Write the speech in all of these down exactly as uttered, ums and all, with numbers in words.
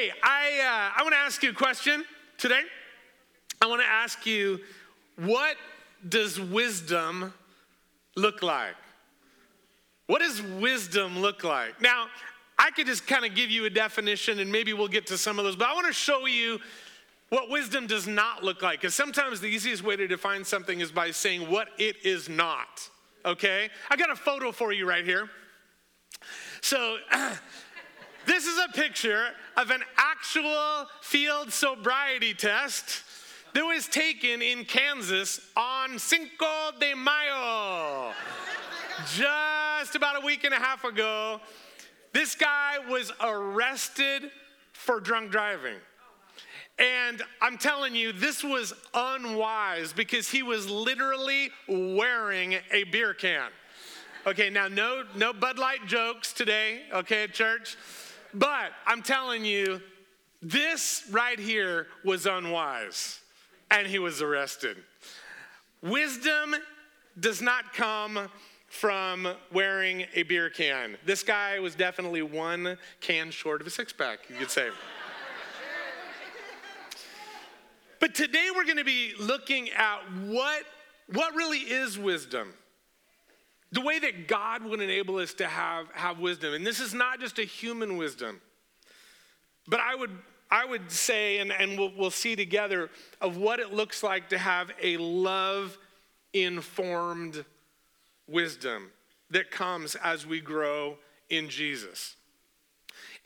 Hey, I uh, I want to ask you a question today. I want to ask you, what does wisdom look like? What does wisdom look like? Now, I could just kind of give you a definition, and maybe we'll get to some of those, but I want to show you what wisdom does not look like, because sometimes the easiest way to define something is by saying what it is not, okay? I got a photo for you right here. So this is a picture of an actual field sobriety test that was taken in Kansas on Cinco de Mayo just about a week and a half ago. This guy was arrested for drunk driving. And I'm telling you, this was unwise because he was literally wearing a beer can. Okay, now no no Bud Light jokes today, okay, at church. But I'm telling you, this right here was unwise, and he was arrested. Wisdom does not come from wearing a beer can. This guy was definitely one can short of a six-pack, you could say. But today we're going to be looking at what, what really is wisdom. The way that God would enable us to have, have wisdom. And this is not just a human wisdom. But I would I would say, and, and we'll, we'll see together, of what it looks like to have a love-informed wisdom that comes as we grow in Jesus.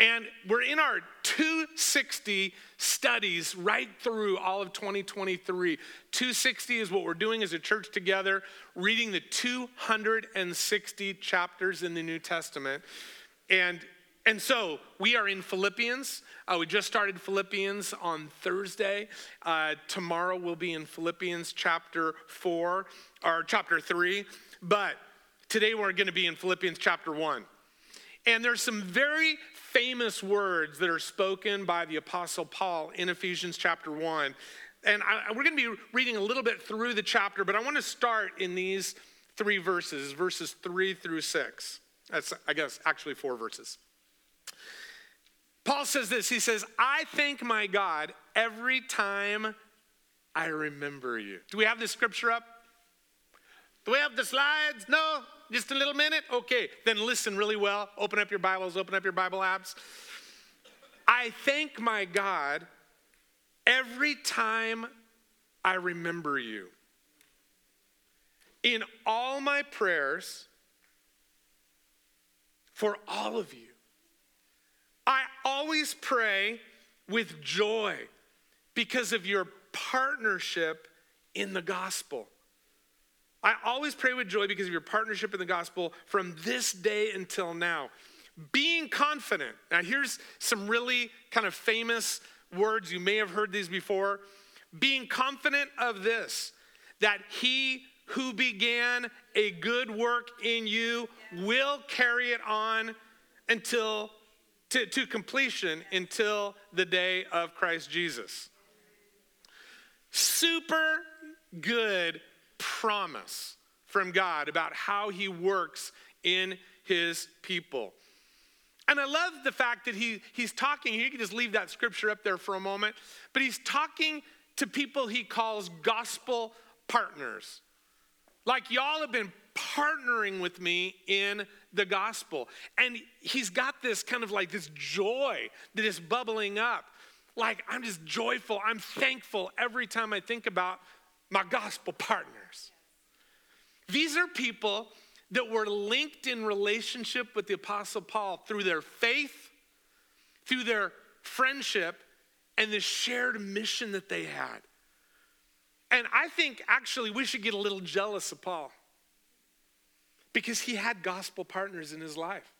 And we're in our two sixty studies right through all of twenty twenty-three. two sixty is what we're doing as a church together, reading the two hundred sixty chapters in the New Testament. And, and so we are in Philippians. Uh, we just started Philippians on Thursday. Uh, tomorrow we'll be in Philippians chapter four, or chapter three. But today we're going to be in Philippians chapter one. And there's some very famous words that are spoken by the Apostle Paul in Ephesians chapter one. And I, we're going to be reading a little bit through the chapter, but I want to start in these three verses, verses three through six. That's, I guess, actually four verses. Paul says this, he says, I thank my God every time I remember you. Do we have this scripture up? Do we have the slides? No. Just a little minute? Okay, then listen really well. Open up your Bibles, open up your Bible apps. I thank my God every time I remember you. In all my prayers for all of you, I always pray with joy because of your partnership in the gospel. I always pray with joy because of your partnership in the gospel from this day until now. Being confident. Now here's some really kind of famous words. You may have heard these before. Being confident of this, that he who began a good work in you will carry it on until to, to completion until the day of Christ Jesus. Super good promise from God about how he works in his people. And I love the fact that he he's talking, you can just leave that scripture up there for a moment, but he's talking to people he calls gospel partners. Like y'all have been partnering with me in the gospel. And he's got this kind of like this joy that is bubbling up. Like I'm just joyful, I'm thankful every time I think about my gospel partners. These are people that were linked in relationship with the Apostle Paul through their faith, through their friendship, and the shared mission that they had. And I think actually we should get a little jealous of Paul because he had gospel partners in his life.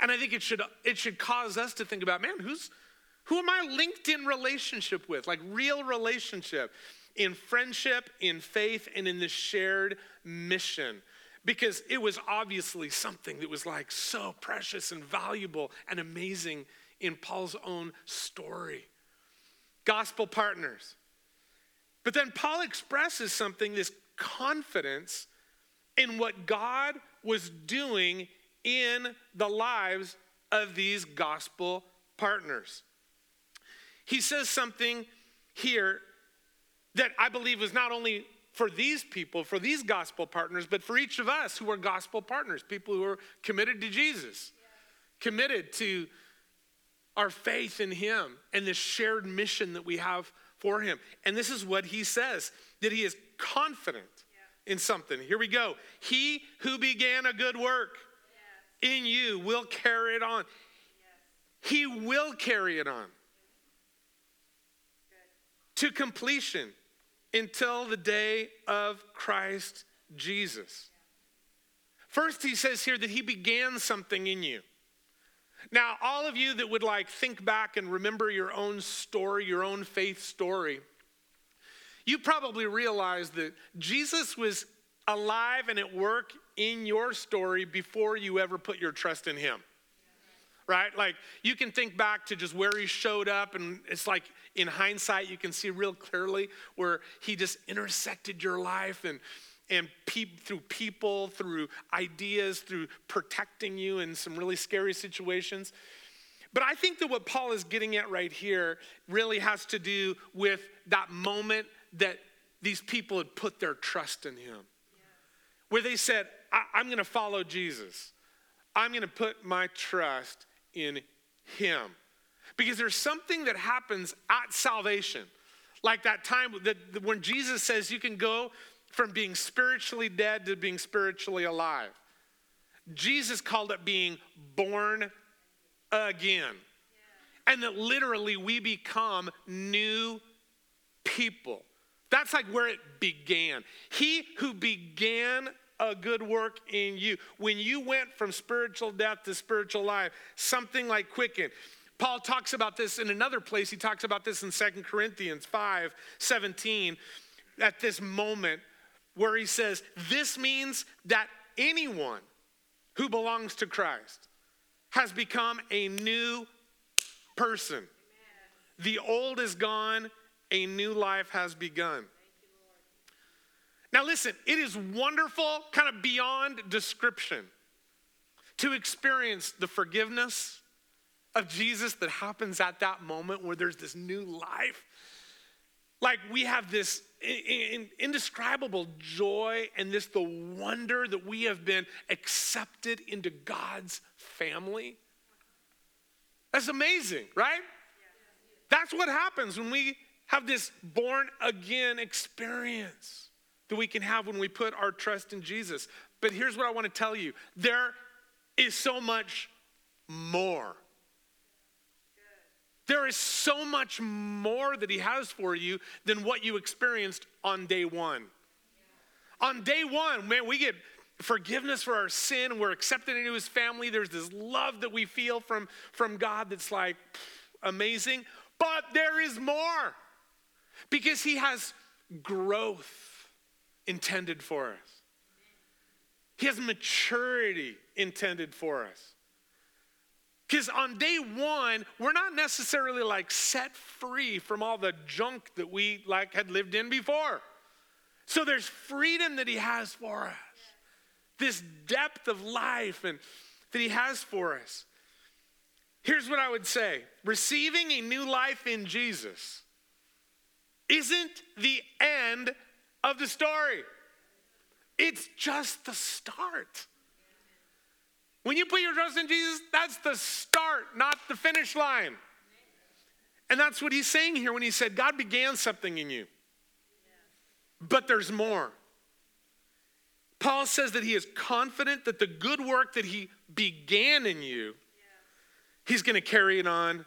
And I think it should it should cause us to think about, man, who's who am I linked in relationship with? Like real relationship. In friendship, in faith, and in the shared mission. Because it was obviously something that was like so precious and valuable and amazing in Paul's own story. Gospel partners. But then Paul expresses something, this confidence in what God was doing in the lives of these gospel partners. he says something here that I believe was not only for these people, for these gospel partners, but for each of us who are gospel partners, people who are committed to Jesus, committed to our faith in him and this shared mission that we have for him. And this is what he says, that he is confident in something. Here we go. He who began a good work in you will carry it on. He will carry it on to completion until the day of Christ Jesus. First, he says here that he began something in you. Now, all of you that would like think back and remember your own story, your own faith story, you probably realize that Jesus was alive and at work in your story before you ever put your trust in him. Right? Like you can think back to just where he showed up, and it's like in hindsight, you can see real clearly where he just intersected your life and and pe- through people, through ideas, through protecting you in some really scary situations. But I think that what Paul is getting at right here really has to do with that moment that these people had put their trust in him, where they said, I- I'm gonna follow Jesus. I'm gonna put my trust in him. Because there's something that happens at salvation. Like that time that when Jesus says you can go from being spiritually dead to being spiritually alive. Jesus called it being born again. Yeah. And that literally we become new people. That's like where it began. He who began a good work in you. When you went from spiritual death to spiritual life, something like quickened. Paul talks about this in another place. He talks about this in Second Corinthians five seventeen, at this moment where he says, this means that anyone who belongs to Christ has become a new person. Amen. The old is gone, a new life has begun. Now listen, it is wonderful, kind of beyond description, to experience the forgiveness of Jesus that happens at that moment where there's this new life. Like we have this indescribable joy and this, the wonder that we have been accepted into God's family. That's amazing, right? That's what happens when we have this born again experience that we can have when we put our trust in Jesus. But here's what I want to tell you. There is so much more. There is so much more that he has for you than what you experienced on day one. Yeah. On day one, man, we get forgiveness for our sin. We're accepted into his family. There's this love that we feel from, from God that's like pff, amazing. But there is more because he has growth intended for us. He has maturity intended for us. Because on day one, we're not necessarily like set free from all the junk that we like had lived in before. So there's freedom that he has for us. This depth of life and that he has for us. Here's what I would say. Receiving a new life in Jesus isn't the end of the story. It's just the start. When you put your trust in Jesus, that's the start, not the finish line. And that's what he's saying here when he said, God began something in you. But there's more. Paul says that he is confident that the good work that he began in you, he's going to carry it on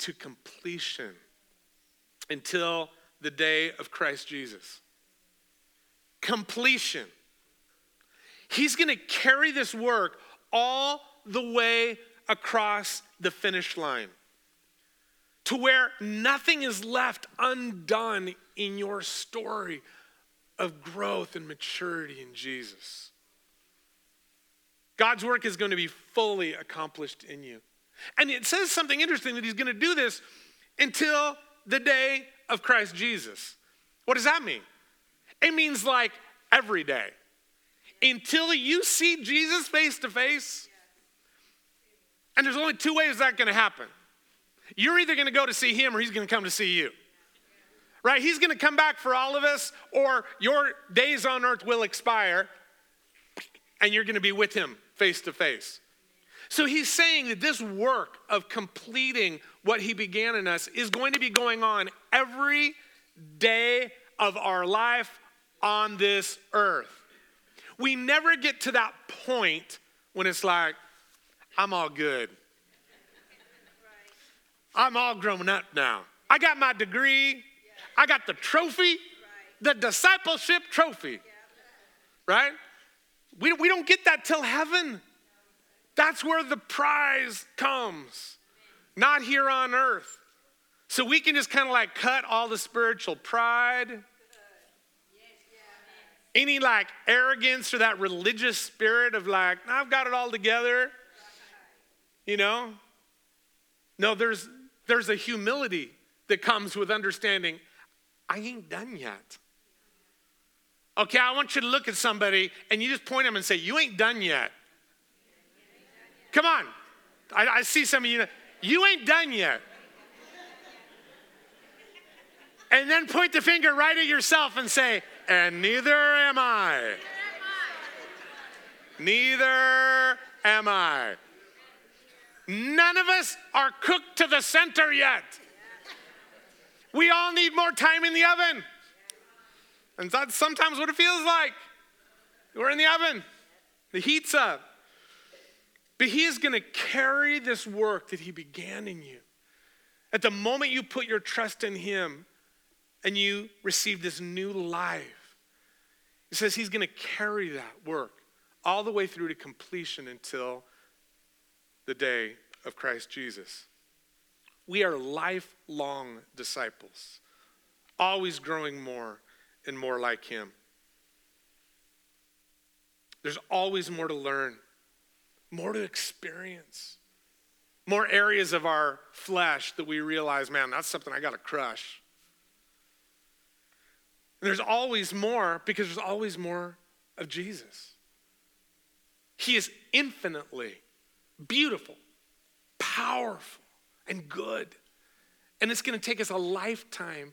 to completion until the day of Christ Jesus. Completion. He's going to carry this work all the way across the finish line to where nothing is left undone in your story of growth and maturity in Jesus. God's work is going to be fully accomplished in you. And it says something interesting that he's going to do this until the day of Christ Jesus. What does that mean? It means like every day. Until you see Jesus face to face, and there's only two ways that's going to happen. You're either going to go to see him or he's going to come to see you. Right? He's going to come back for all of us, or your days on earth will expire and you're going to be with him face to face. So he's saying that this work of completing what he began in us is going to be going on every day of our life on this earth. We never get to that point when it's like, I'm all good. I'm all grown up now. I got my degree. I got the trophy, the discipleship trophy, right? We, we don't get that till heaven. That's where the prize comes, not here on earth. So we can just kind of like cut all the spiritual pride, any like arrogance or that religious spirit of like, I've got it all together, you know? No, there's there's a humility that comes with understanding, I ain't done yet. Okay, I want you to look at somebody and you just point at them and say, you ain't done yet. Come on. I, I see some of you. You ain't done yet. And then point the finger right at yourself and say, and neither am I. Neither am I. None of us are cooked to the center yet. We all need more time in the oven. And that's sometimes what it feels like. We're in the oven. The heat's up. But he is going to carry this work that he began in you. At the moment you put your trust in him and you receive this new life, it says he's going to carry that work all the way through to completion until the day of Christ Jesus. We are lifelong disciples, always growing more and more like him. There's always more to learn, more to experience, more areas of our flesh that we realize, man, that's something I got to crush. And there's always more because there's always more of Jesus. He is infinitely beautiful, powerful, and good. And it's going to take us a lifetime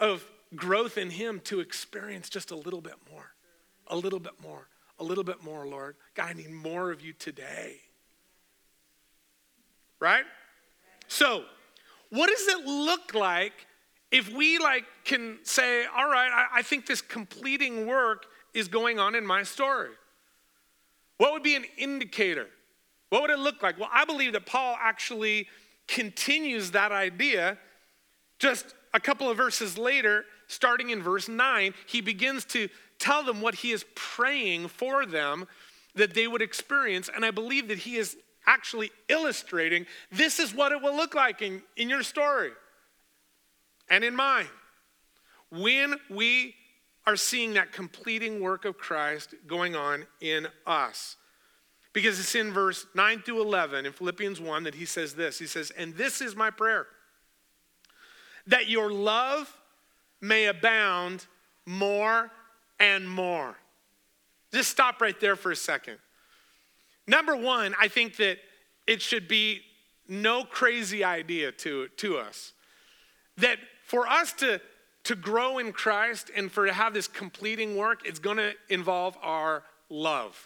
of growth in him to experience just a little bit more, a little bit more, a little bit more, Lord. God, I need more of you today. Right? So what does it look like if we like can say, all right, I, I think this completing work is going on in my story? What would be an indicator? What would it look like? Well, I believe that Paul actually continues that idea just a couple of verses later, starting in verse nine. He begins to tell them what he is praying for them that they would experience. And I believe that he is actually illustrating this is what it will look like in, in your story and in mine. When we are seeing that completing work of Christ going on in us. Because it's in verse nine through eleven in Philippians one that he says this. He says, and this is my prayer, that your love may abound more and more. Just stop right there for a second. Number one, I think that it should be no crazy idea to, to us. That for us to, to grow in Christ and for to have this completing work, it's going to involve our love.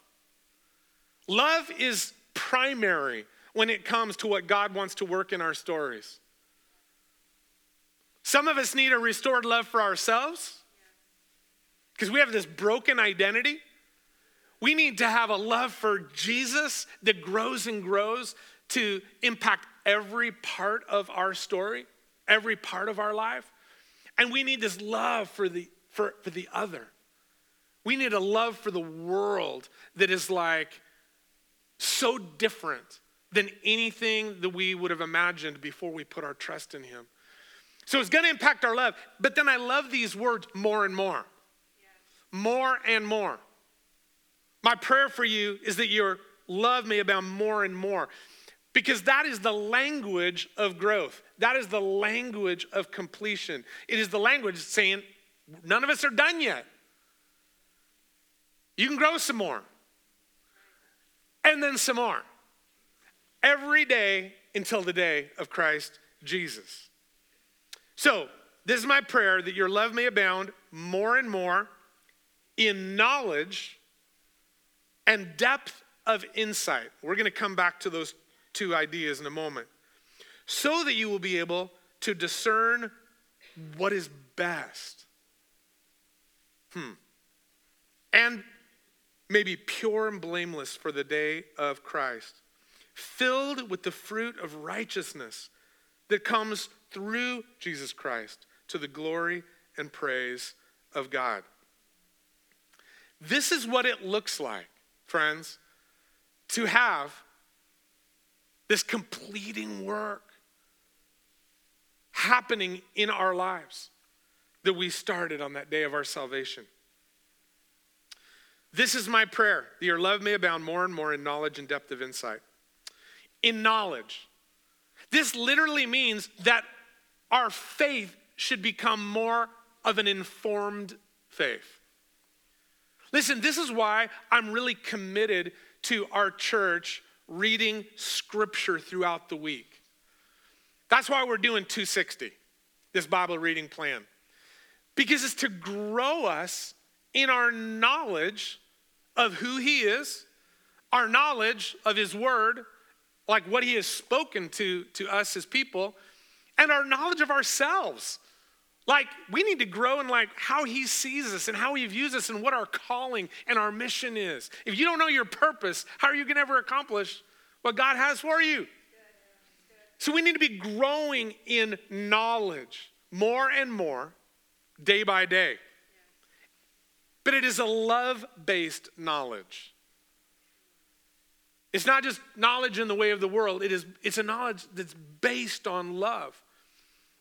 Love is primary when it comes to what God wants to work in our stories. Some of us need a restored love for ourselves because we have this broken identity. We need to have a love for Jesus that grows and grows to impact every part of our story, every part of our life. And we need this love for the, for, for the other. We need a love for the world that is like, so different than anything that we would have imagined before we put our trust in him. So it's going to impact our love. But then I love these words, more and more. Yes. More and more. My prayer for you is that your love may abound more and more. Because that is the language of growth. That is the language of completion. It is the language saying, none of us are done yet. You can grow some more. And then some more. Every day until the day of Christ Jesus. So this is my prayer, that your love may abound more and more in knowledge and depth of insight. We're going to come back to those two ideas in a moment. So that you will be able to discern what is best. Hmm. And maybe pure and blameless for the day of Christ, filled with the fruit of righteousness that comes through Jesus Christ to the glory and praise of God. This is what it looks like, friends, to have this completing work happening in our lives that we started on that day of our salvation. This is my prayer, that your love may abound more and more in knowledge and depth of insight. In knowledge. This literally means that our faith should become more of an informed faith. Listen, this is why I'm really committed to our church reading scripture throughout the week. That's why we're doing two sixty, this Bible reading plan. Because it's to grow us in our knowledge of who he is, our knowledge of his word, like what he has spoken to, to us as people, and our knowledge of ourselves. Like, we need to grow in like how he sees us and how he views us and what our calling and our mission is. If you don't know your purpose, how are you gonna ever accomplish what God has for you? So we need to be growing in knowledge more and more, day by day. But it is a love-based knowledge. It's not just knowledge in the way of the world. It is, it's a knowledge that's based on love.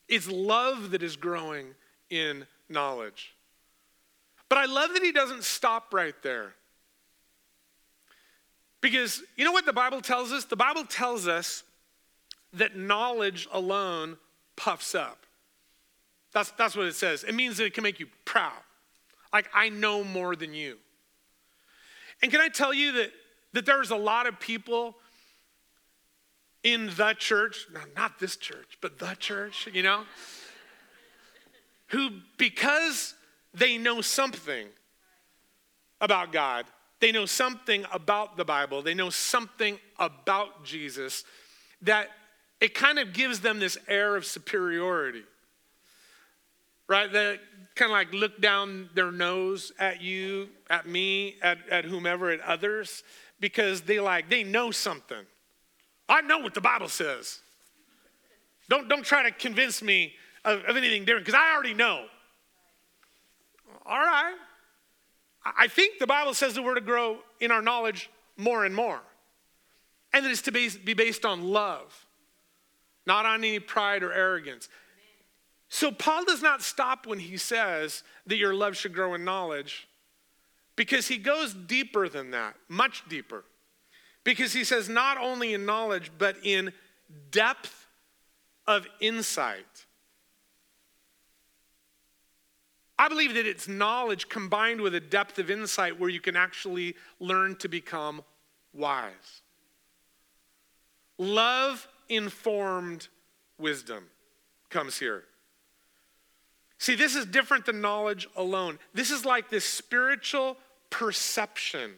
It's love that is growing in knowledge. But I love that he doesn't stop right there. Because you know what the Bible tells us? The Bible tells us that knowledge alone puffs up. That's, that's what it says. It means that it can make you proud. Like, I know more than you. And can I tell you that, that there's a lot of people in the church, no, not this church, but the church, you know, who, because they know something about God, they know something about the Bible, they know something about Jesus, that it kind of gives them this air of superiority, right? That kind of like look down their nose at you, at me, at, at whomever, at others, because they like, they know something. I know what the Bible says. Don't, don't try to convince me of, of anything different, because I already know. All right. I think the Bible says that we're to grow in our knowledge more and more. And that it's to be, be based on love, not on any pride or arrogance. So Paul does not stop when he says that your love should grow in knowledge, because he goes deeper than that, much deeper. Because he says not only in knowledge, but in depth of insight. I believe that it's knowledge combined with a depth of insight where you can actually learn to become wise. Love-informed wisdom comes here. See, this is different than knowledge alone. This is like this spiritual perception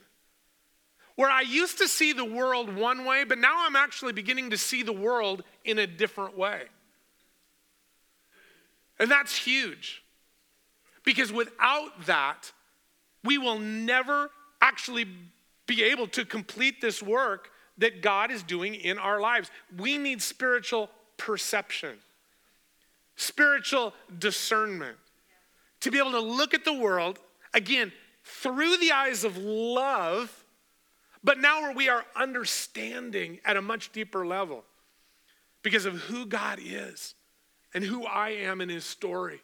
where I used to see the world one way, but now I'm actually beginning to see the world in a different way. And that's huge, because without that, we will never actually be able to complete this work that God is doing in our lives. We need spiritual perception. Spiritual discernment. To be able to look at the world, again, through the eyes of love, but now where we are understanding at a much deeper level because of who God is and who I am in his story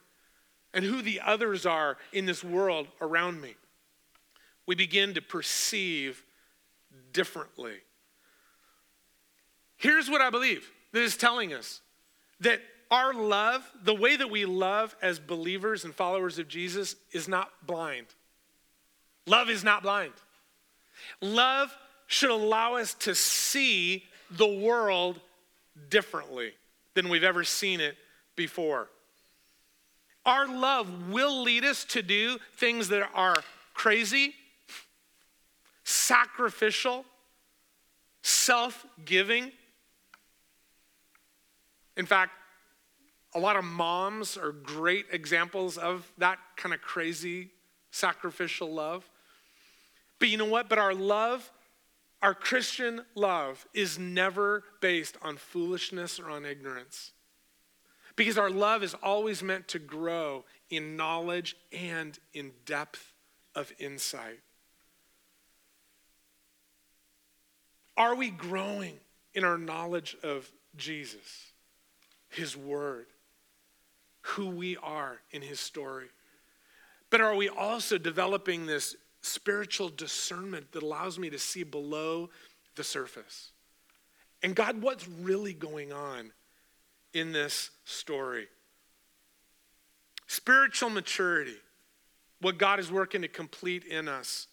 and who the others are in this world around me. We begin to perceive differently. Here's what I believe that is telling us that our love, the way that we love as believers and followers of Jesus, is not blind. Love is not blind. Love should allow us to see the world differently. than we've ever seen it before. Our love will lead us to do things that are crazy, sacrificial, self-giving. In fact, a lot of moms are great examples of that kind of crazy, sacrificial love. But you know what? But our love, our Christian love, is never based on foolishness or on ignorance. Because our love is always meant to grow in knowledge and in depth of insight. Are we growing in our knowledge of Jesus, his word, who we are in his story? But are we also developing this spiritual discernment that allows me to see below the surface? And God, what's really going on in this story? Spiritual maturity, what God is working to complete in us,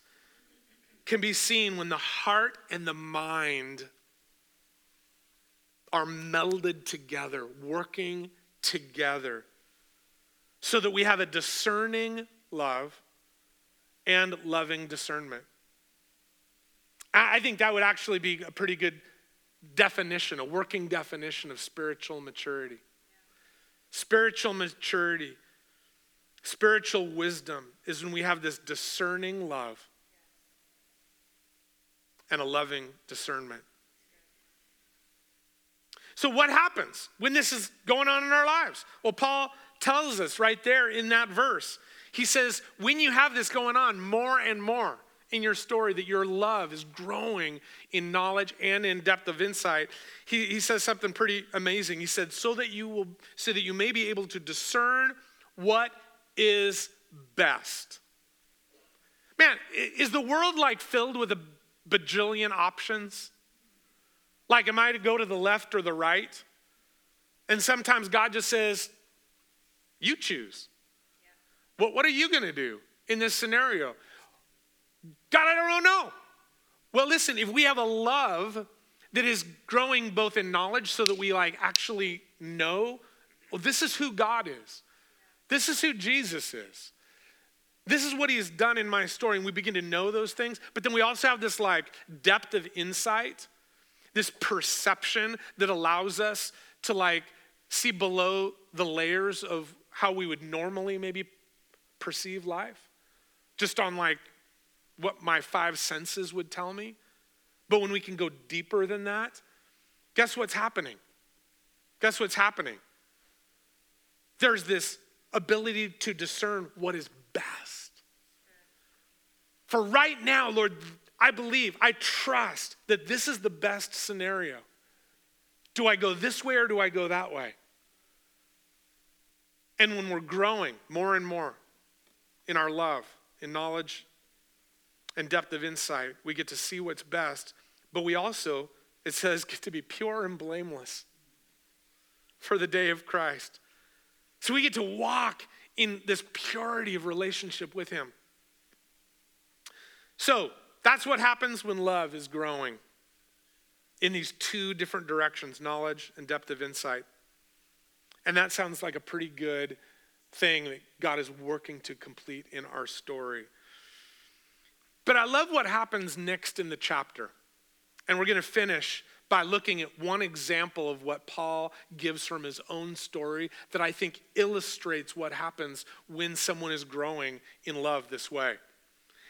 can be seen when the heart and the mind are melded together, working together, so that we have a discerning love and loving discernment. I think that would actually be a pretty good definition, a working definition of spiritual maturity. Spiritual maturity, spiritual wisdom is when we have this discerning love and a loving discernment. So what happens when this is going on in our lives? Well, Paul tells us right there in that verse. He says, when you have this going on more and more in your story, that your love is growing in knowledge and in depth of insight, he, he says something pretty amazing. He said, so that you will, so that you may be able to discern what is best. Man, is the world like filled with a bajillion options? Like, am I to go to the left or the right? And sometimes God just says, you choose. Yeah. What, what are you going to do in this scenario? God, I don't know. Well, listen, if we have a love that is growing both in knowledge so that we like actually know, well, this is who God is. This is who Jesus is. This is what he has done in my story. And we begin to know those things. But then we also have this like depth of insight, this perception that allows us to like see below the layers of how we would normally maybe perceive life, just on like what my five senses would tell me. But when we can go deeper than that, guess what's happening? Guess what's happening? There's this ability to discern what is best. For right now, Lord, I believe, I trust that this is the best scenario. Do I go this way or do I go that way? And when we're growing more and more in our love, in knowledge, and depth of insight, we get to see what's best, but we also, it says, get to be pure and blameless for the day of Christ. So we get to walk in this purity of relationship with him. So that's what happens when love is growing in these two different directions, knowledge and depth of insight. And that sounds like a pretty good thing that God is working to complete in our story. But I love what happens next in the chapter. And we're going to finish by looking at one example of what Paul gives from his own story that I think illustrates what happens when someone is growing in love this way.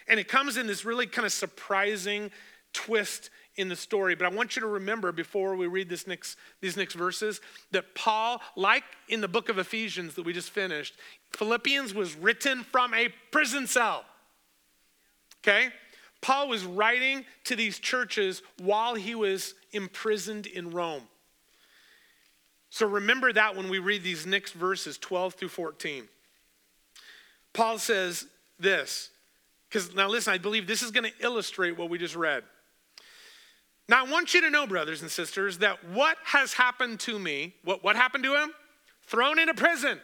And it comes in this really kind of surprising twist in the story. But I want you to remember before we read this next, these next verses that Paul, like in the book of Ephesians that we just finished, Philippians was written from a prison cell. Okay? Paul was writing to these churches while he was imprisoned in Rome. So remember that when we read these next verses, twelve through fourteen. Paul says this. Because now listen, I believe this is going to illustrate what we just read. Now I want you to know, brothers and sisters, that what has happened to me, what, what happened to him? Thrown into prison,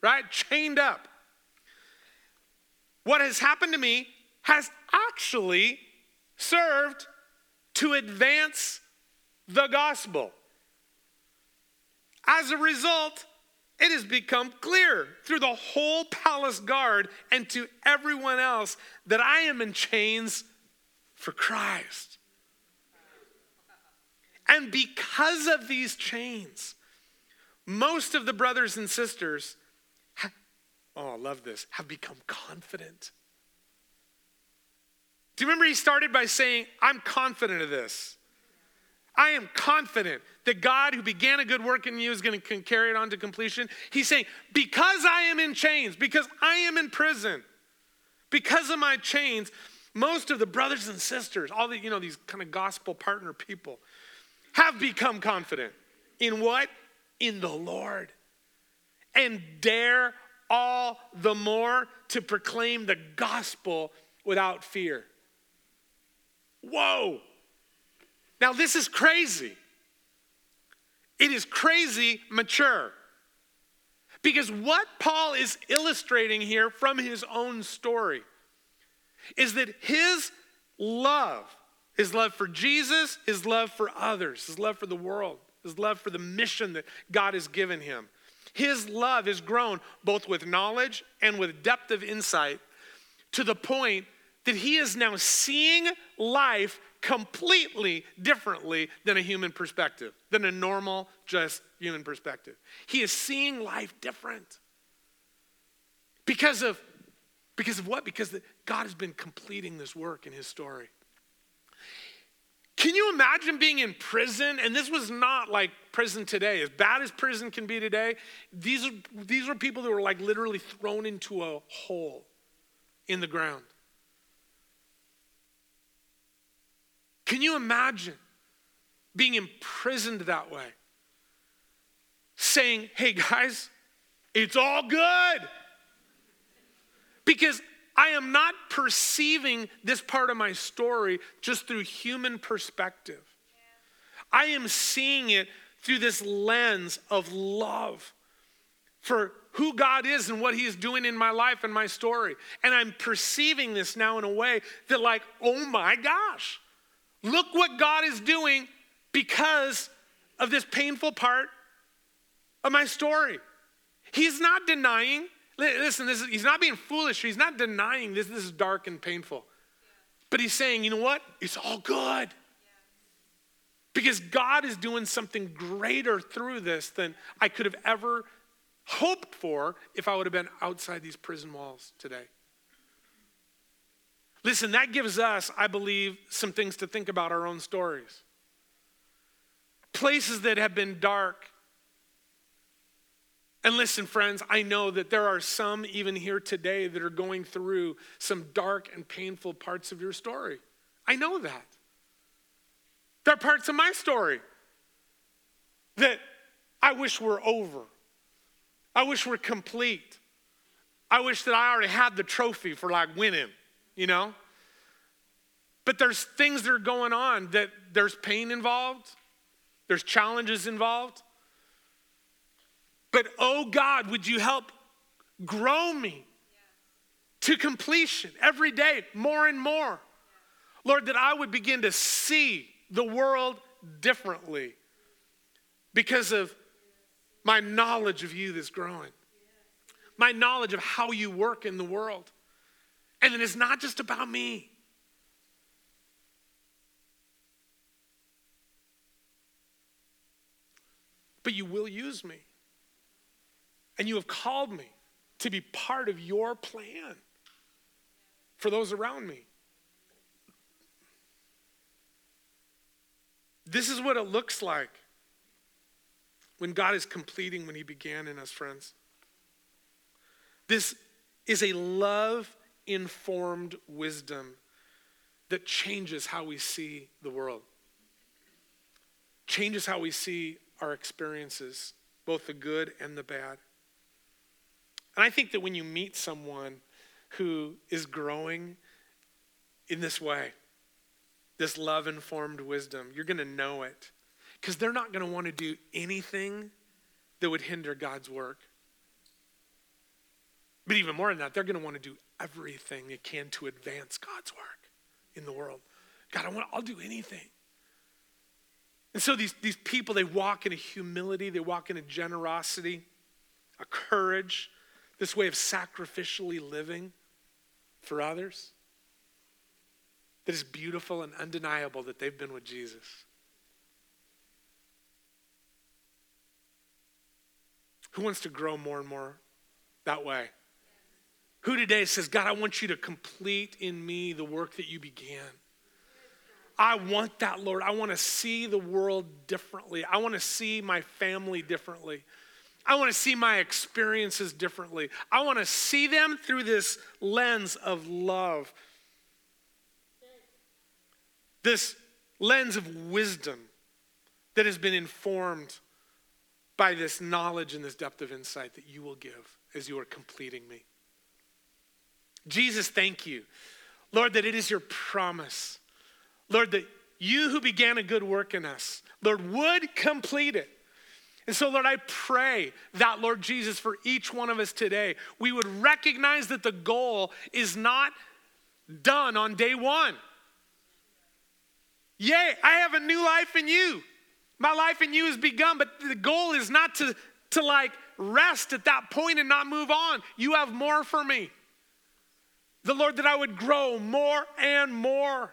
right? Chained up. What has happened to me has actually served to advance the gospel. As a result, it has become clear through the whole palace guard and to everyone else that I am in chains for Christ. And because of these chains, most of the brothers and sisters, ha- oh, I love this, have become confident. Do you remember he started by saying, I'm confident of this. I am confident that God who began a good work in you is going to carry it on to completion. He's saying, because I am in chains, because I am in prison, because of my chains, most of the brothers and sisters, all the, you know, these kind of gospel partner people, have become confident. In what? In the Lord. And dare all the more to proclaim the gospel without fear. Whoa. Now this is crazy. It is crazy mature. Because what Paul is illustrating here from his own story is that his love, his love for Jesus, his love for others, his love for the world, his love for the mission that God has given him, his love has grown both with knowledge and with depth of insight to the point that he is now seeing life completely differently than a human perspective, than a normal, just human perspective. He is seeing life different. Because of, because of what? Because the, God has been completing this work in his story. Can you imagine being in prison? And this was not like prison today. As bad as prison can be today, these are, these were people that were like literally thrown into a hole in the ground. Can you imagine being imprisoned that way? Saying, hey guys, it's all good. Because I am not perceiving this part of my story just through human perspective. Yeah. I am seeing it through this lens of love for who God is and what he is doing in my life and my story. And I'm perceiving this now in a way that like, oh my gosh, look what God is doing because of this painful part of my story. He's not denying. Listen, this is, he's not being foolish. He's not denying this. This is dark and painful. But he's saying, you know what? It's all good. Because God is doing something greater through this than I could have ever hoped for if I would have been outside these prison walls today. Listen, that gives us, I believe, some things to think about our own stories. Places that have been dark. And listen, friends, I know that there are some even here today that are going through some dark and painful parts of your story. I know that. There are parts of my story that I wish were over. I wish were complete. I wish that I already had the trophy for like winning, you know? But there's things that are going on that there's pain involved. There's challenges involved. But oh God, would you help grow me to completion every day, more and more. Lord, that I would begin to see the world differently because of my knowledge of you that's growing. My knowledge of how you work in the world. And that it's not just about me. But you will use me. And you have called me to be part of your plan for those around me. This is what it looks like when God is completing when he began in us, friends. This is a love-informed wisdom that changes how we see the world, changes how we see our experiences, both the good and the bad. And I think that when you meet someone who is growing in this way, this love-informed wisdom, you're going to know it because they're not going to want to do anything that would hinder God's work. But even more than that, they're going to want to do everything they can to advance God's work in the world. God, I want, I'll do anything. And so these, these people, they walk in a humility, they walk in a generosity, a courage, this way of sacrificially living for others. That is beautiful and undeniable that they've been with Jesus. Who wants to grow more and more that way? Who today says, God, I want you to complete in me the work that you began. I want that, Lord. I want to see the world differently. I want to see my family differently. I want to see my experiences differently. I want to see them through this lens of love. This lens of wisdom that has been informed by this knowledge and this depth of insight that you will give as you are completing me. Jesus, thank you, Lord, that it is your promise, Lord, that you who began a good work in us, Lord, would complete it. And so, Lord, I pray that, Lord Jesus, for each one of us today, we would recognize that the goal is not done on day one. Yay, I have a new life in you. My life in you has begun, but the goal is not to, to like rest at that point and not move on. You have more for me. The Lord, that I would grow more and more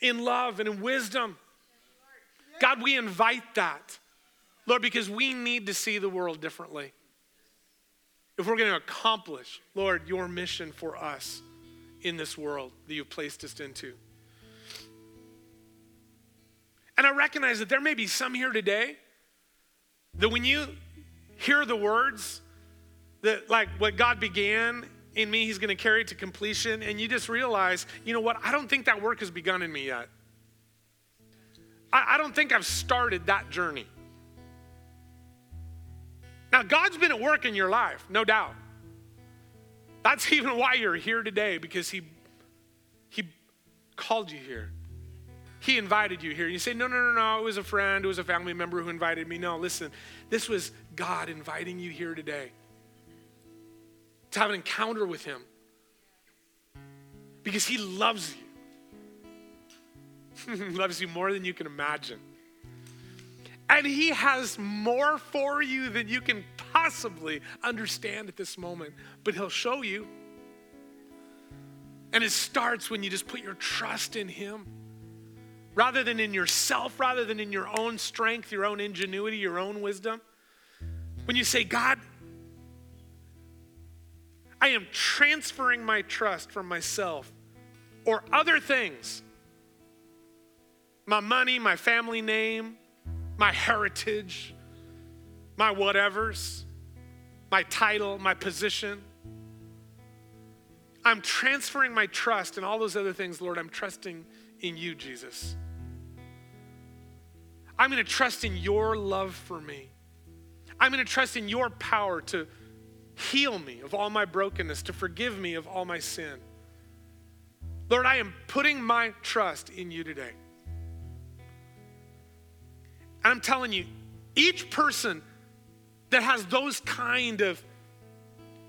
in love and in wisdom. God, we invite that, Lord, because we need to see the world differently. If we're going to accomplish, Lord, your mission for us in this world that you've placed us into. And I recognize that there may be some here today that when you hear the words that like what God began in me, he's going to carry it to completion. And you just realize, you know what? I don't think that work has begun in me yet. I, I don't think I've started that journey. Now, God's been at work in your life, no doubt. That's even why you're here today, because he, he called you here. He invited you here. You say, no, no, no, no, it was a friend, it was a family member who invited me. No, listen, this was God inviting you here today to have an encounter with him because he loves you. He loves you more than you can imagine. And he has more for you than you can possibly understand at this moment, but he'll show you. And it starts when you just put your trust in him. Rather than in yourself, rather than in your own strength, your own ingenuity, your own wisdom. When you say, God, I am transferring my trust from myself or other things, my money, my family name, my heritage, my whatevers, my title, my position. I'm transferring my trust and all those other things, Lord. I'm trusting in you, Jesus. I'm going to trust in your love for me. I'm going to trust in your power to heal me of all my brokenness, to forgive me of all my sin. Lord, I am putting my trust in you today. And I'm telling you, each person that has those kind of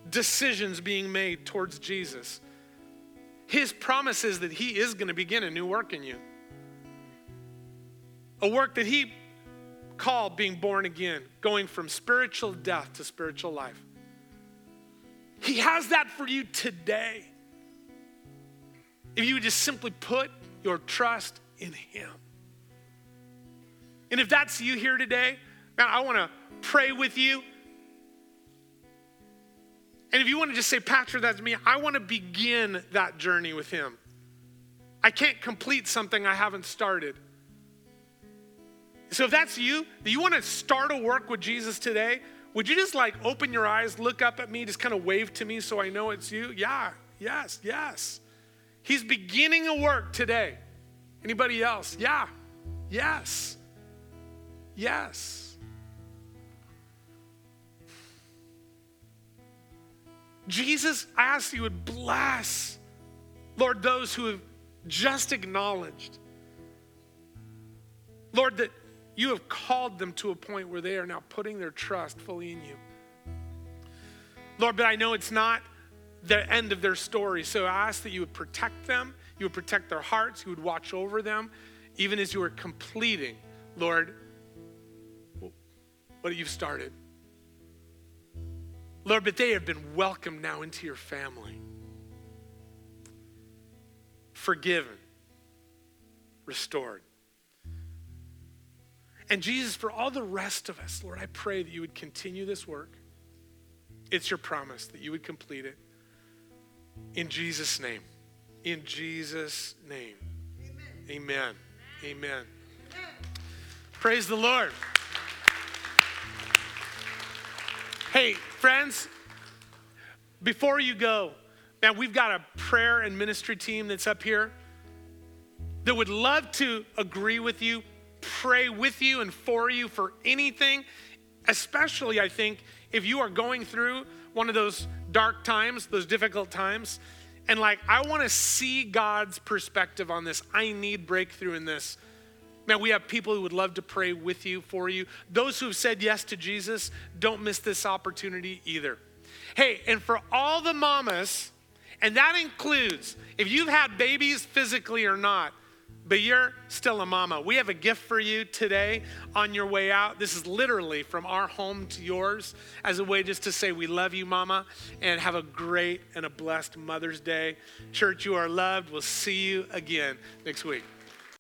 decisions being made towards Jesus, his promise is that he is going to begin a new work in you. A work that he called being born again, going from spiritual death to spiritual life. He has that for you today. If you would just simply put your trust in him. And if that's you here today, man, I want to pray with you. And if you want to just say, Pastor, that's me, I want to begin that journey with him. I can't complete something I haven't started. So if that's you, that you want to start a work with Jesus today, would you just like open your eyes, look up at me, just kind of wave to me so I know it's you? Yeah, yes, yes. He's beginning a work today. Anybody else? Yeah, yes, yes. Jesus, I ask you would bless, Lord, those who have just acknowledged, Lord, that you have called them to a point where they are now putting their trust fully in you. Lord, but I know it's not the end of their story, so I ask that you would protect them, you would protect their hearts, you would watch over them, even as you are completing Lord, what you've started. Lord, but they have been welcomed now into your family. Forgiven, restored. And Jesus, for all the rest of us, Lord, I pray that you would continue this work. It's your promise that you would complete it. In Jesus' name. In Jesus' name. Amen. Amen. Amen. Amen. Praise the Lord. Hey, friends, before you go, man, we've got a prayer and ministry team that's up here that would love to agree with you, pray with you and for you for anything, especially, I think, if you are going through one of those dark times, those difficult times, and like, I want to see God's perspective on this. I need breakthrough in this. Man, we have people who would love to pray with you, for you. Those who have said yes to Jesus, don't miss this opportunity either. Hey, and for all the mamas, and that includes if you've had babies physically or not, but you're still a mama, we have a gift for you today on your way out. This is literally from our home to yours as a way just to say we love you, mama, and have a great and a blessed Mother's Day. Church, you are loved. We'll see you again next week.